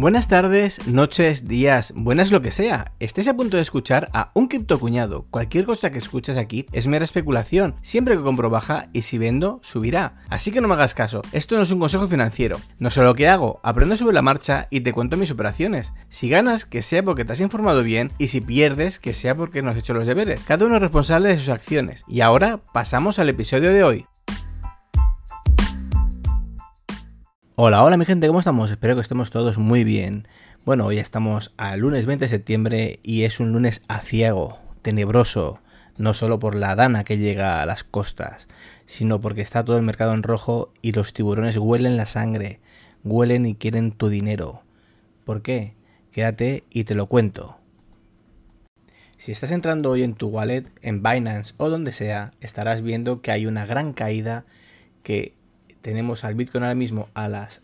Buenas tardes, noches, días, buenas lo que sea. Estáis a punto de escuchar a un criptocuñado. Cualquier cosa que escuches aquí es mera especulación. Siempre que compro baja y si vendo, subirá. Así que no me hagas caso. Esto no es un consejo financiero. No sé lo que hago, aprendo sobre la marcha y te cuento mis operaciones. Si ganas, que sea porque te has informado bien y si pierdes, que sea porque no has hecho los deberes. Cada uno es responsable de sus acciones. Y ahora pasamos al episodio de hoy. Hola, hola mi gente, ¿cómo estamos? Espero que estemos todos muy bien. Bueno, hoy estamos al lunes 20 de septiembre y es un lunes aciago, tenebroso, no solo por la dana que llega a las costas, sino porque está todo el mercado en rojo y los tiburones huelen la sangre, huelen y quieren tu dinero. ¿Por qué? Quédate y te lo cuento. Si estás entrando hoy en tu wallet, en Binance o donde sea, estarás viendo que hay una gran caída que... Tenemos al Bitcoin ahora mismo a las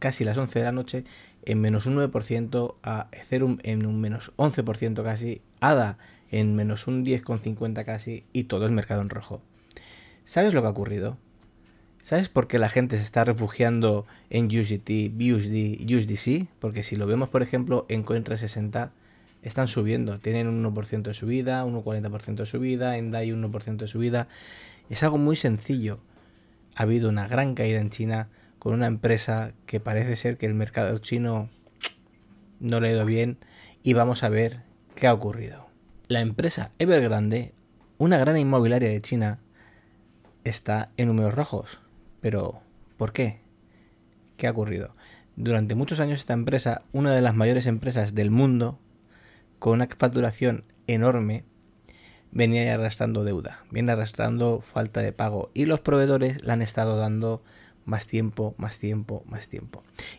casi las 11 de la noche en menos un 9%, a Ethereum en un menos 11% casi, ADA en menos un 10,50 casi y todo el mercado en rojo. ¿Sabes lo que ha ocurrido? ¿Sabes por qué la gente se está refugiando en USDT, BUSD, USDC? Porque si lo vemos por ejemplo en Coin360 están subiendo, tienen un 1% de subida, un 40% de subida, en DAI un 1% de subida. Es algo muy sencillo. Ha habido una gran caída en China con una empresa que parece ser que el mercado chino no le ha ido bien y vamos a ver qué ha ocurrido. La empresa Evergrande, una gran inmobiliaria de China, está en números rojos. Pero, ¿por qué? ¿Qué ha ocurrido? Durante muchos años esta empresa, una de las mayores empresas del mundo, con una facturación enorme, venía arrastrando deuda, viene arrastrando falta de pago y los proveedores le han estado dando más tiempo.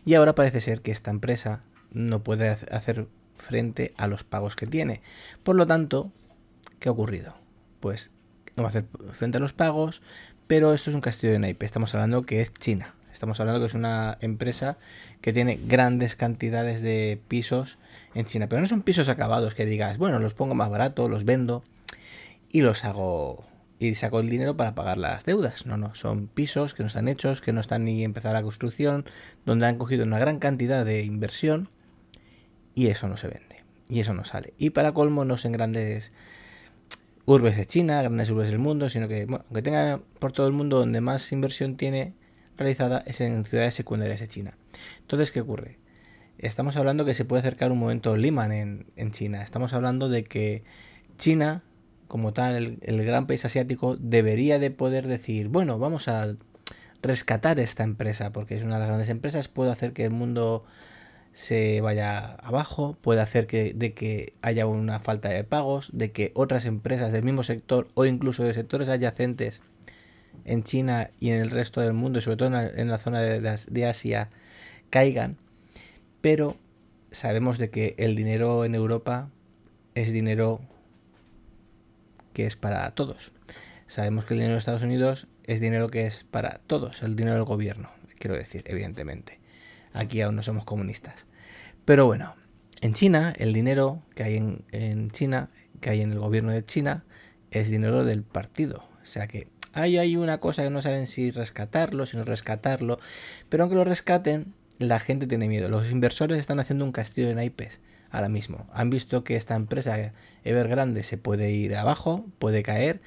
Y ahora parece ser que esta empresa no puede hacer frente a los pagos que tiene. Por lo tanto, ¿qué ha ocurrido? Pues no va a hacer frente a los pagos, pero esto es un castillo de naipes. Estamos hablando que es China. Estamos hablando que es una empresa que tiene grandes cantidades de pisos en China. Pero no son pisos acabados que digas, bueno, los pongo más barato, los vendo... Y los hago y saco el dinero para pagar las deudas. No, son pisos que no están hechos, que no están ni empezada la construcción, donde han cogido una gran cantidad de inversión y eso no se vende, y eso no sale. Y para colmo no es en grandes urbes de China, grandes urbes del mundo, sino que, bueno, aunque tenga por todo el mundo donde más inversión tiene realizada es en ciudades secundarias de China. Entonces, ¿qué ocurre? Estamos hablando que se puede acercar un momento Lehman en China. Estamos hablando de que China... como tal, el gran país asiático debería de poder decir, bueno, vamos a rescatar esta empresa porque es una de las grandes empresas, puede hacer que el mundo se vaya abajo, puede hacer que haya una falta de pagos, de que otras empresas del mismo sector o incluso de sectores adyacentes en China y en el resto del mundo, y sobre todo en la zona de Asia, caigan. Pero sabemos de que el dinero en Europa es dinero... que es para todos. Sabemos que el dinero de Estados Unidos es dinero que es para todos, el dinero del gobierno, quiero decir, evidentemente. Aquí aún no somos comunistas. Pero bueno, en China, el dinero que hay en China, que hay en el gobierno de China, es dinero del partido. O sea que ahí hay una cosa que no saben si rescatarlo, si no rescatarlo, pero aunque lo rescaten, la gente tiene miedo. Los inversores están haciendo un castillo de naipes. Ahora mismo han visto que esta empresa Evergrande se puede ir abajo, puede caer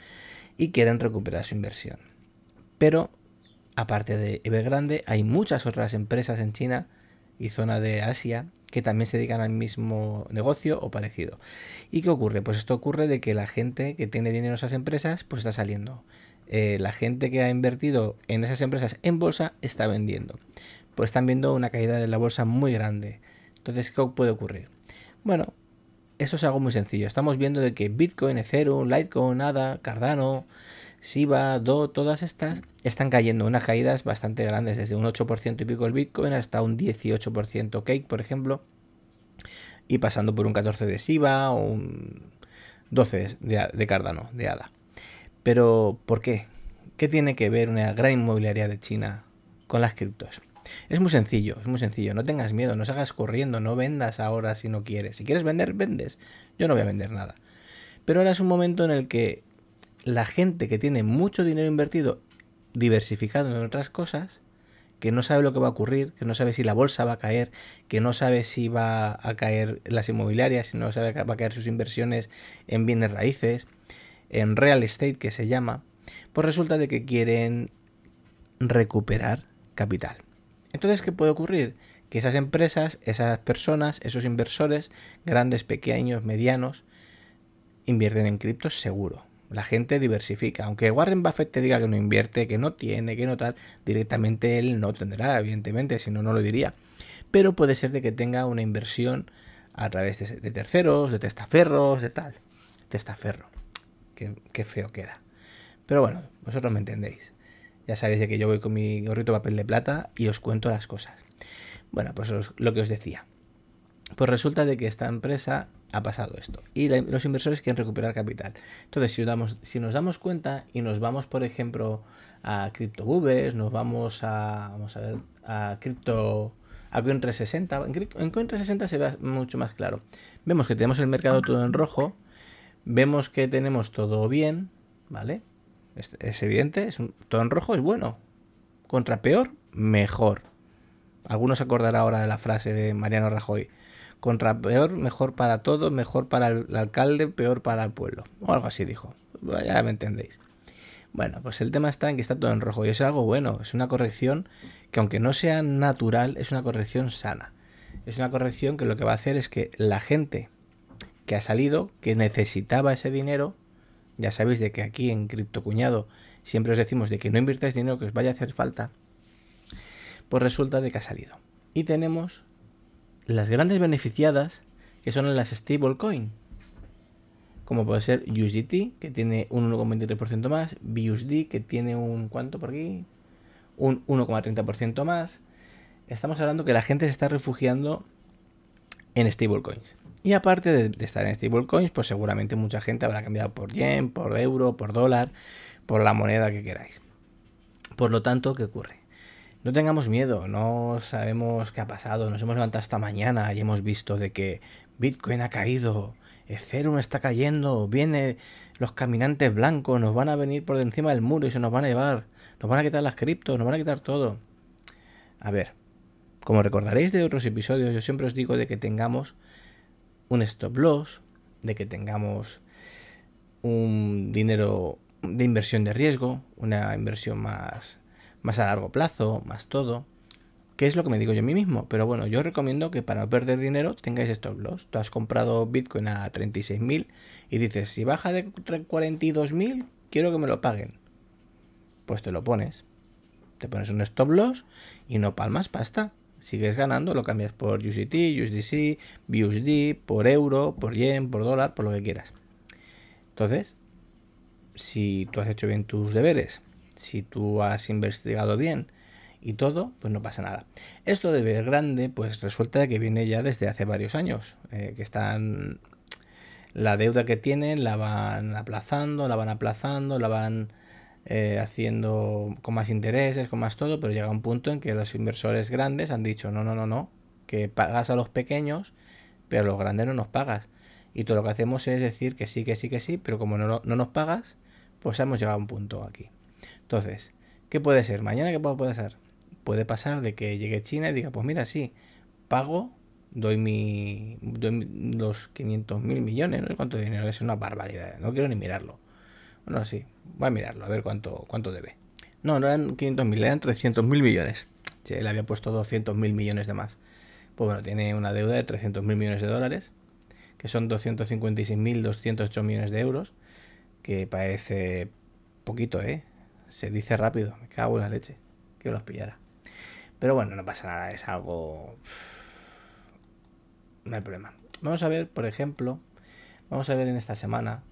y quieren recuperar su inversión. Pero aparte de Evergrande hay muchas otras empresas en China y zona de Asia que también se dedican al mismo negocio o parecido. ¿Y qué ocurre? Pues esto ocurre de que la gente que tiene dinero en esas empresas pues está saliendo. La gente que ha invertido en esas empresas en bolsa está vendiendo. Pues están viendo una caída de la bolsa muy grande. Entonces, ¿qué puede ocurrir? Bueno, esto es algo muy sencillo. Estamos viendo de que Bitcoin, Ethereum, Litecoin, ADA, Cardano, Shiba, Doge, todas estas están cayendo. Unas caídas bastante grandes, desde un 8% y pico el Bitcoin hasta un 18% Cake, por ejemplo. Y pasando por un 14% de Shiba o un 12% de Cardano, de ADA. Pero, ¿por qué? ¿Qué tiene que ver una gran inmobiliaria de China con las criptos? Es muy sencillo, es muy sencillo. No tengas miedo, no salgas corriendo, no vendas ahora si no quieres. Si quieres vender, vendes. Yo no voy a vender nada. Pero ahora es un momento en el que la gente que tiene mucho dinero invertido, diversificado en otras cosas, que no sabe lo que va a ocurrir, que no sabe si la bolsa va a caer, que no sabe si va a caer las inmobiliarias, si no sabe que va a caer sus inversiones en bienes raíces, en real estate que se llama, pues resulta de que quieren recuperar capital. Entonces, ¿qué puede ocurrir? Que esas empresas, esas personas, esos inversores, grandes, pequeños, medianos, invierten en criptos seguro. La gente diversifica. Aunque Warren Buffett te diga que no invierte, que no tiene, que no tal, directamente él no tendrá, evidentemente, si no, no lo diría. Pero puede ser de que tenga una inversión a través de terceros, de testaferros, de tal. Testaferro. Qué feo queda. Pero bueno, vosotros me entendéis. Ya sabéis de que yo voy con mi gorrito de papel de plata y os cuento las cosas. Bueno, pues lo que os decía. Pues resulta de que esta empresa ha pasado esto y los inversores quieren recuperar capital. Entonces, si nos damos cuenta y nos vamos, por ejemplo, a CryptoBubbles, nos vamos a, Coin360. En Coin360 se ve mucho más claro. Vemos que tenemos el mercado todo en rojo, vemos que tenemos todo bien, ¿vale? Es evidente, todo en rojo es bueno. Contra peor, mejor. Algunos se acordarán ahora de la frase de Mariano Rajoy. Contra peor, mejor para todos, mejor para el alcalde, peor para el pueblo. O algo así dijo. Ya me entendéis. Bueno, pues el tema está en que está todo en rojo. Y es algo bueno. Es una corrección que, aunque no sea natural, es una corrección sana. Es una corrección que lo que va a hacer es que la gente que ha salido, que necesitaba ese dinero... Ya sabéis de que aquí en CriptoCuñado siempre os decimos de que no invirtáis dinero que os vaya a hacer falta. Pues resulta de que ha salido. Y tenemos las grandes beneficiadas, que son las stablecoin, como puede ser USDT, que tiene un 1,23% más, BUSD, que tiene un ¿cuánto por aquí? Un 1,30% más. Estamos hablando que la gente se está refugiando en stablecoins. Y aparte de estar en stablecoins, pues seguramente mucha gente habrá cambiado por yen, por euro, por dólar, por la moneda que queráis. Por lo tanto, ¿qué ocurre? No tengamos miedo, no sabemos qué ha pasado, nos hemos levantado esta mañana y hemos visto de que Bitcoin ha caído, Ethereum está cayendo, vienen los caminantes blancos, nos van a venir por encima del muro y se nos van a llevar, nos van a quitar las criptos, nos van a quitar todo. A ver, como recordaréis de otros episodios, yo siempre os digo de que tengamos un stop loss, de que tengamos un dinero de inversión de riesgo, una inversión más a largo plazo, más todo, que es lo que me digo yo a mí mismo. Pero bueno, yo recomiendo que para no perder dinero tengáis stop loss. Tú has comprado Bitcoin a 36.000 y dices, si baja de 42.000, quiero que me lo paguen. Pues te lo pones. Te pones un stop loss y no palmas pasta. Sigues ganando, lo cambias por USDT, USDC, BUSD, por euro, por yen, por dólar, por lo que quieras. Entonces, si tú has hecho bien tus deberes, si tú has investigado bien y todo, pues no pasa nada. Esto de Evergrande, pues resulta que viene ya desde hace varios años, que están la deuda que tienen, la van aplazando, haciendo con más intereses, con más todo, pero llega un punto en que los inversores grandes han dicho no, que pagas a los pequeños, pero a los grandes no nos pagas. Y todo lo que hacemos es decir que sí, pero como no nos pagas, pues hemos llegado a un punto aquí. Entonces, ¿qué puede ser? ¿Mañana qué puede pasar? Puede pasar de que llegue China y diga, pues mira, sí, pago, doy los 500.000 millones, no sé cuánto dinero, es una barbaridad, no quiero ni mirarlo. Bueno, sí, voy a mirarlo, a ver cuánto debe. No eran 500.000, eran 300.000 millones. Che, le había puesto 200.000 millones de más. Pues bueno, tiene una deuda de 300.000 millones de dólares, que son 256.208 millones de euros, que parece poquito, ¿eh? Se dice rápido, me cago en la leche, que los pillara. Pero bueno, no pasa nada, es algo... No hay problema. Vamos a ver, por ejemplo, en esta semana,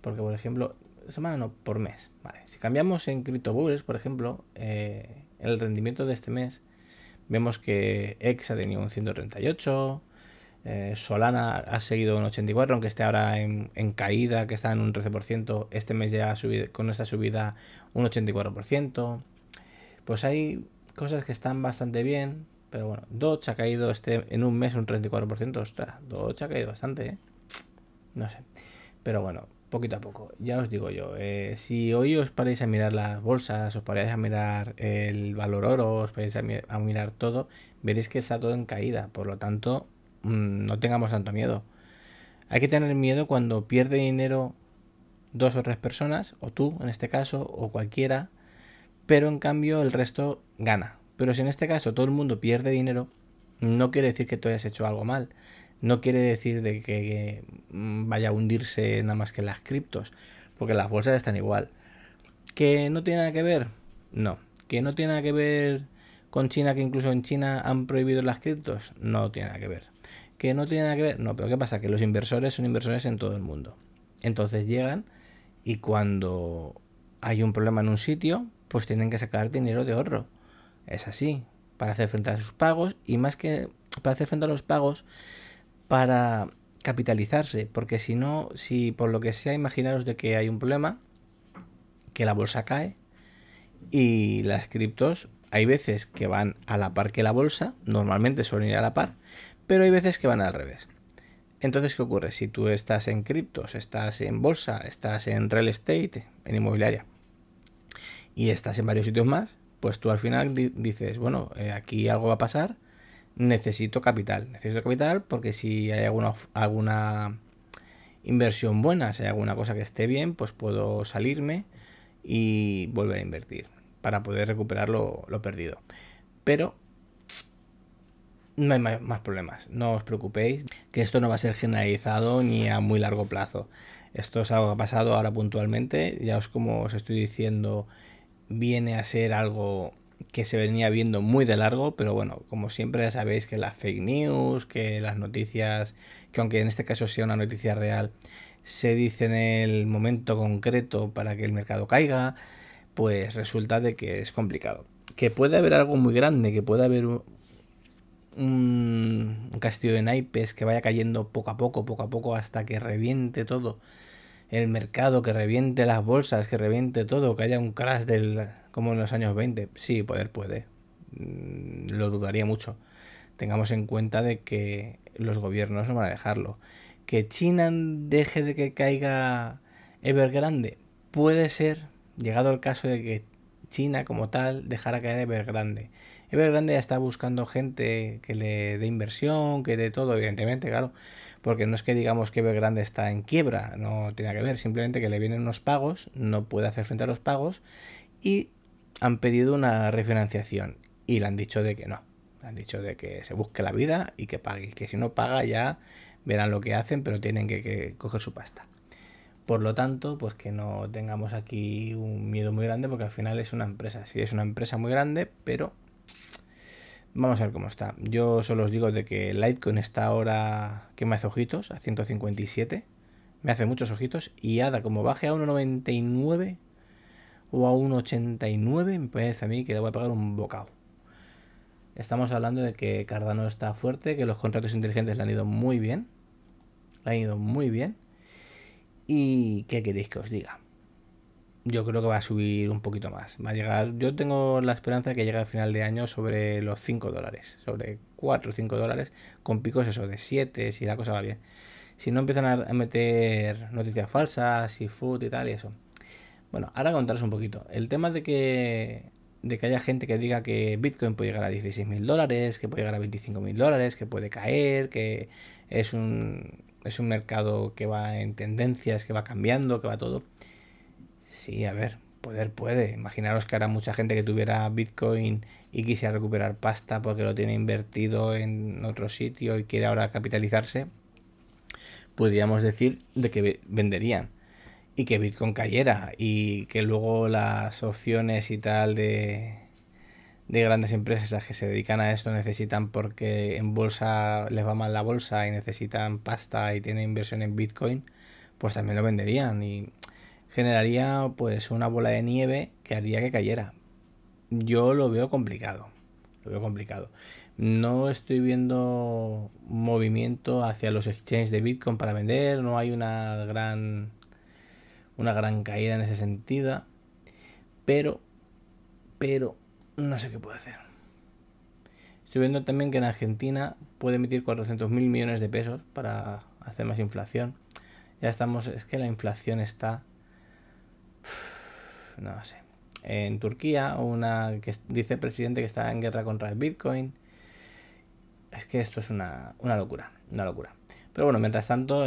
porque por ejemplo, semana no, por mes, vale. Si cambiamos en CryptoBubbles, por ejemplo, el rendimiento de este mes, vemos que EX ha tenido un 138, Solana ha seguido un 84, aunque esté ahora en caída, que está en un 13%, este mes ya ha subido, con esta subida, un 84%. Pues hay cosas que están bastante bien, pero bueno, Doge ha caído en un mes un 34%, ostras, Doge ha caído bastante, ¿eh? No sé, pero bueno, poquito a poco. Ya os digo yo, si hoy os paráis a mirar las bolsas, os paráis a mirar el valor oro, os paráis a mirar todo, veréis que está todo en caída. Por lo tanto, no tengamos tanto miedo. Hay que tener miedo cuando pierde dinero dos o tres personas, o tú en este caso, o cualquiera, pero en cambio el resto gana. Pero si en este caso todo el mundo pierde dinero, no quiere decir que tú hayas hecho algo mal. No quiere decir de que vaya a hundirse nada más que las criptos, porque las bolsas están igual. ¿Que no tiene nada que ver? No. ¿Que no tiene nada que ver con China, que incluso en China han prohibido las criptos? No tiene nada que ver. ¿Que no tiene nada que ver? No, pero ¿qué pasa? Que los inversores son inversores en todo el mundo. Entonces llegan y cuando hay un problema en un sitio, pues tienen que sacar dinero de ahorro. Es así, para hacer frente a sus pagos y más que para hacer frente a los pagos, para capitalizarse, porque si no, si por lo que sea, imaginaros de que hay un problema, que la bolsa cae y las criptos, hay veces que van a la par que la bolsa, normalmente suelen ir a la par, pero hay veces que van al revés. Entonces, ¿qué ocurre? Si tú estás en criptos, estás en bolsa, estás en real estate, en inmobiliaria, y estás en varios sitios más, pues tú al final dices, bueno, aquí algo va a pasar, necesito capital porque si hay alguna inversión buena, si hay alguna cosa que esté bien, pues puedo salirme y volver a invertir para poder recuperar lo perdido. Pero no hay más problemas, no os preocupéis, que esto no va a ser generalizado ni a muy largo plazo. Esto es algo que ha pasado ahora puntualmente, ya os como os estoy diciendo, viene a ser algo que se venía viendo muy de largo, pero bueno, como siempre ya sabéis que las fake news, que las noticias, que aunque en este caso sea una noticia real, se dice en el momento concreto para que el mercado caiga, pues resulta de que es complicado. Que puede haber algo muy grande, que puede haber un castillo de naipes que vaya cayendo poco a poco hasta que reviente todo. El mercado, que reviente las bolsas, que reviente todo, que haya un crash como en los años 20. Sí, puede. Lo dudaría mucho. Tengamos en cuenta de que los gobiernos no van a dejarlo. ¿Que China deje de que caiga Evergrande? Puede ser, llegado el caso de que China como tal dejara caer Evergrande. Evergrande ya está buscando gente que le dé inversión, que dé todo, evidentemente, claro. Porque no es que digamos que Evergrande está en quiebra, no tiene que ver, simplemente que le vienen unos pagos, no puede hacer frente a los pagos y han pedido una refinanciación y le han dicho de que no, le han dicho de que se busque la vida y que pague, que si no paga ya verán lo que hacen, pero tienen que coger su pasta. Por lo tanto, pues que no tengamos aquí un miedo muy grande porque al final es una empresa, sí es una empresa muy grande, pero vamos a ver cómo está. Yo solo os digo de que Litecoin está ahora que me hace ojitos, a 157. Me hace muchos ojitos. Y ADA, como baje a 1,99 o a 1,89, me parece a mí que le voy a pagar un bocado. Estamos hablando de que Cardano está fuerte, que los contratos inteligentes le han ido muy bien. Le han ido muy bien. ¿Y qué queréis que os diga? Yo creo que va a subir un poquito más. Va a llegar. Yo tengo la esperanza de que llegue al final de año sobre los $5, sobre 4 o 5 dólares, con picos eso de 7, si la cosa va bien. Si no empiezan a meter noticias falsas y food y tal y eso. Bueno, ahora contaros un poquito. El tema de que haya gente que diga que Bitcoin puede llegar a $16.000, que puede llegar a $25.000, que puede caer, que es un mercado que va en tendencias, que va cambiando, que va todo. Sí, a ver, puede. Imaginaros que ahora mucha gente que tuviera Bitcoin y quisiera recuperar pasta porque lo tiene invertido en otro sitio y quiere ahora capitalizarse, podríamos decir de que venderían y que Bitcoin cayera y que luego las opciones y tal de grandes empresas que se dedican a esto necesitan, porque en bolsa les va mal la bolsa y necesitan pasta y tienen inversión en Bitcoin, pues también lo venderían y generaría pues una bola de nieve que haría que cayera. Yo lo veo complicado. No estoy viendo movimiento hacia los exchanges de Bitcoin para vender. No hay una gran caída en ese sentido. Pero no sé qué puedo hacer. Estoy viendo también que en Argentina puede emitir 400.000 millones de pesos para hacer más inflación. Ya estamos, es que la inflación está, no sé, en Turquía, una que dice el presidente que está en guerra contra el Bitcoin. Es que esto es una locura, una locura. Pero bueno, mientras tanto,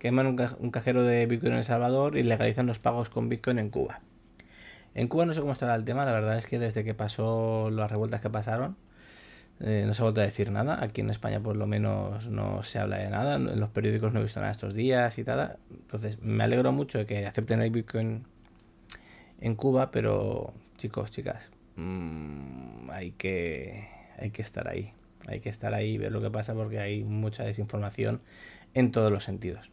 queman un cajero de Bitcoin en El Salvador y legalizan los pagos con Bitcoin en Cuba. En Cuba no sé cómo estará el tema, la verdad es que desde que pasó las revueltas que pasaron, no se ha vuelto a decir nada. Aquí en España por lo menos no se habla de nada, en los periódicos no he visto nada estos días y tal. Entonces me alegro mucho de que acepten el Bitcoin en Cuba, pero chicos, chicas, hay que estar ahí. Hay que estar ahí y ver lo que pasa, porque hay mucha desinformación en todos los sentidos.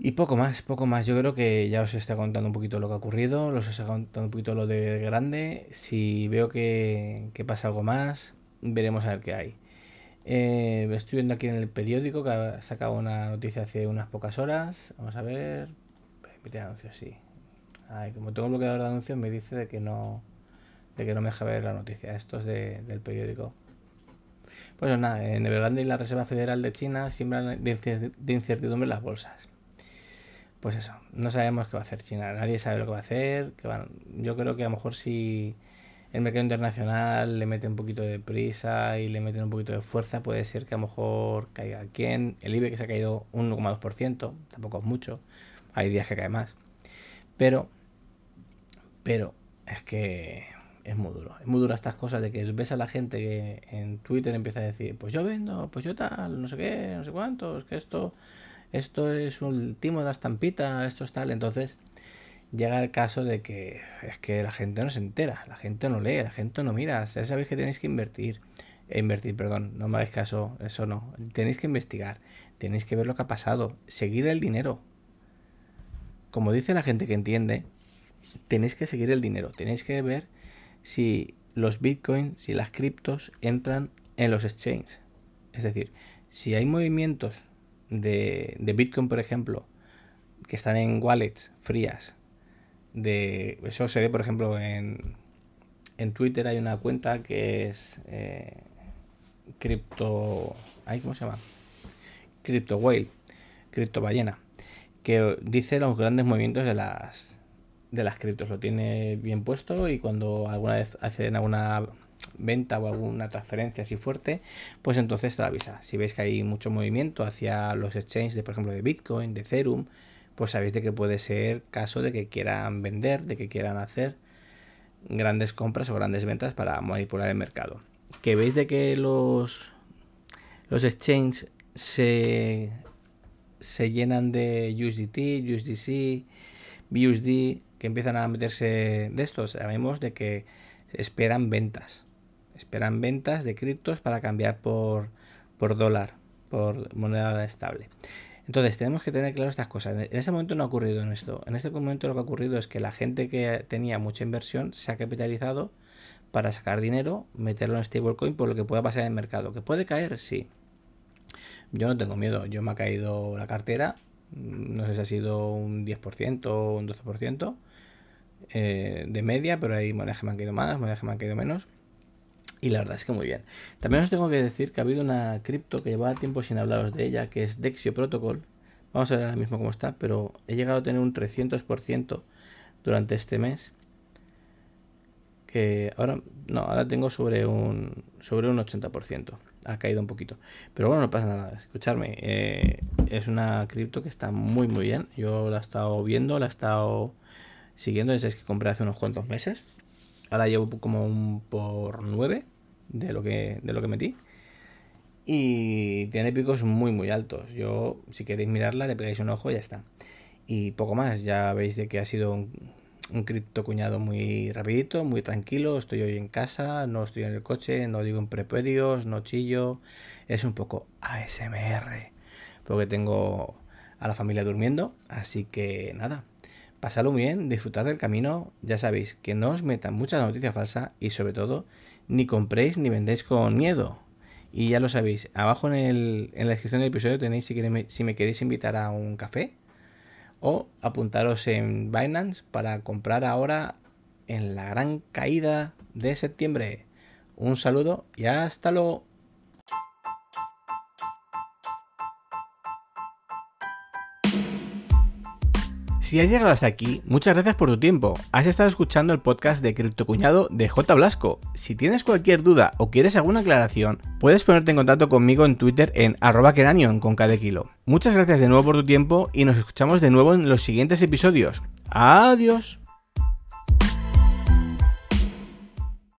Y poco más, poco más. Yo creo que ya os está contando un poquito lo que ha ocurrido, os está contando un poquito lo de Evergrande. Si veo que pasa algo más, veremos a ver qué hay. Estoy viendo aquí en el periódico que ha sacado una noticia hace unas pocas horas. Vamos a ver. Permite anuncios, sí. Ay, como tengo bloqueador de anuncios, me dice de que no me deja ver la noticia. Esto es del periódico. Pues nada, en Evergrande y la Reserva Federal de China siembran de incertidumbre las bolsas. Pues eso, no sabemos qué va a hacer China, nadie sabe lo que va a hacer. Yo creo que a lo mejor si el mercado internacional le mete un poquito de prisa y le mete un poquito de fuerza, puede ser que a lo mejor caiga aquí en el IBEX, que se ha caído un 1,2%, tampoco es mucho, hay días que cae más. Pero es que es muy duro estas cosas de que ves a la gente que en Twitter empieza a decir, pues yo vendo, pues yo tal, no sé qué, no sé cuánto, es que esto es un timo de la estampita, esto es tal. Entonces llega el caso de que es que la gente no se entera, la gente no lee, la gente no mira. Ya sabéis que tenéis que invertir, no me hagáis caso, eso no. Tenéis que investigar, tenéis que ver lo que ha pasado, seguir el dinero. Como dice la gente que entiende, tenéis que seguir el dinero, tenéis que ver si los bitcoins, si las criptos entran en los exchanges. Es decir, si hay movimientos de bitcoin, por ejemplo, que están en wallets frías, eso se ve, por ejemplo, en Twitter hay una cuenta que es ¿cómo se llama? Crypto Whale, Crypto Ballena, que dice los grandes movimientos de las criptos, lo tiene bien puesto, y cuando alguna vez hacen alguna venta o alguna transferencia así fuerte, pues entonces te avisa. Si veis que hay mucho movimiento hacia los exchanges, por ejemplo, de Bitcoin, de Ethereum, pues sabéis de que puede ser caso de que quieran vender, de que quieran hacer grandes compras o grandes ventas para manipular el mercado. Que veis de que los exchanges se llenan de USDT, USDC, BUSD, que empiezan a meterse de estos, sabemos de que esperan ventas de criptos para cambiar por dólar, por moneda estable. Entonces tenemos que tener claro estas cosas. En ese momento no ha ocurrido en esto. En este momento lo que ha ocurrido es que la gente que tenía mucha inversión se ha capitalizado para sacar dinero, meterlo en stablecoin por lo que pueda pasar en el mercado. ¿Que puede caer? Sí. Yo no tengo miedo. Yo me ha caído la cartera. No sé si ha sido un 10% o un 12%. De media, pero hay monedas que me han caído más, monedas que me han caído menos, y la verdad es que muy bien. También os tengo que decir que ha habido una cripto que llevaba tiempo sin hablaros de ella, que es Dexio Protocol. Vamos a ver ahora mismo cómo está, pero he llegado a tener un 300% durante este mes, que ahora tengo sobre un 80%. Ha caído un poquito, pero bueno, no pasa nada. Escuchadme, es una cripto que está muy muy bien. Yo la he estado viendo, la he estado siguiendo, es que compré hace unos cuantos meses. Ahora llevo como un por 9 de lo que metí. Y tiene picos muy muy altos. Yo, si queréis mirarla, le pegáis un ojo y ya está. Y poco más, ya veis de que ha sido un criptocuñado muy rapidito, muy tranquilo. Estoy hoy en casa, no estoy en el coche, no digo improperios, no chillo. Es un poco ASMR, porque tengo a la familia durmiendo. Así que nada. Pasadlo muy bien, disfrutad del camino, ya sabéis que no os metan mucha noticia falsa y sobre todo ni compréis ni vendéis con miedo. Y ya lo sabéis, abajo en la descripción del episodio tenéis si me queréis invitar a un café o apuntaros en Binance para comprar ahora en la gran caída de septiembre. Un saludo y hasta luego. Si has llegado hasta aquí, muchas gracias por tu tiempo. Has estado escuchando el podcast de CriptoCuñado de J. Blasco. Si tienes cualquier duda o quieres alguna aclaración, puedes ponerte en contacto conmigo en Twitter en @keranion con K de kilo. Muchas gracias de nuevo por tu tiempo y nos escuchamos de nuevo en los siguientes episodios. ¡Adiós!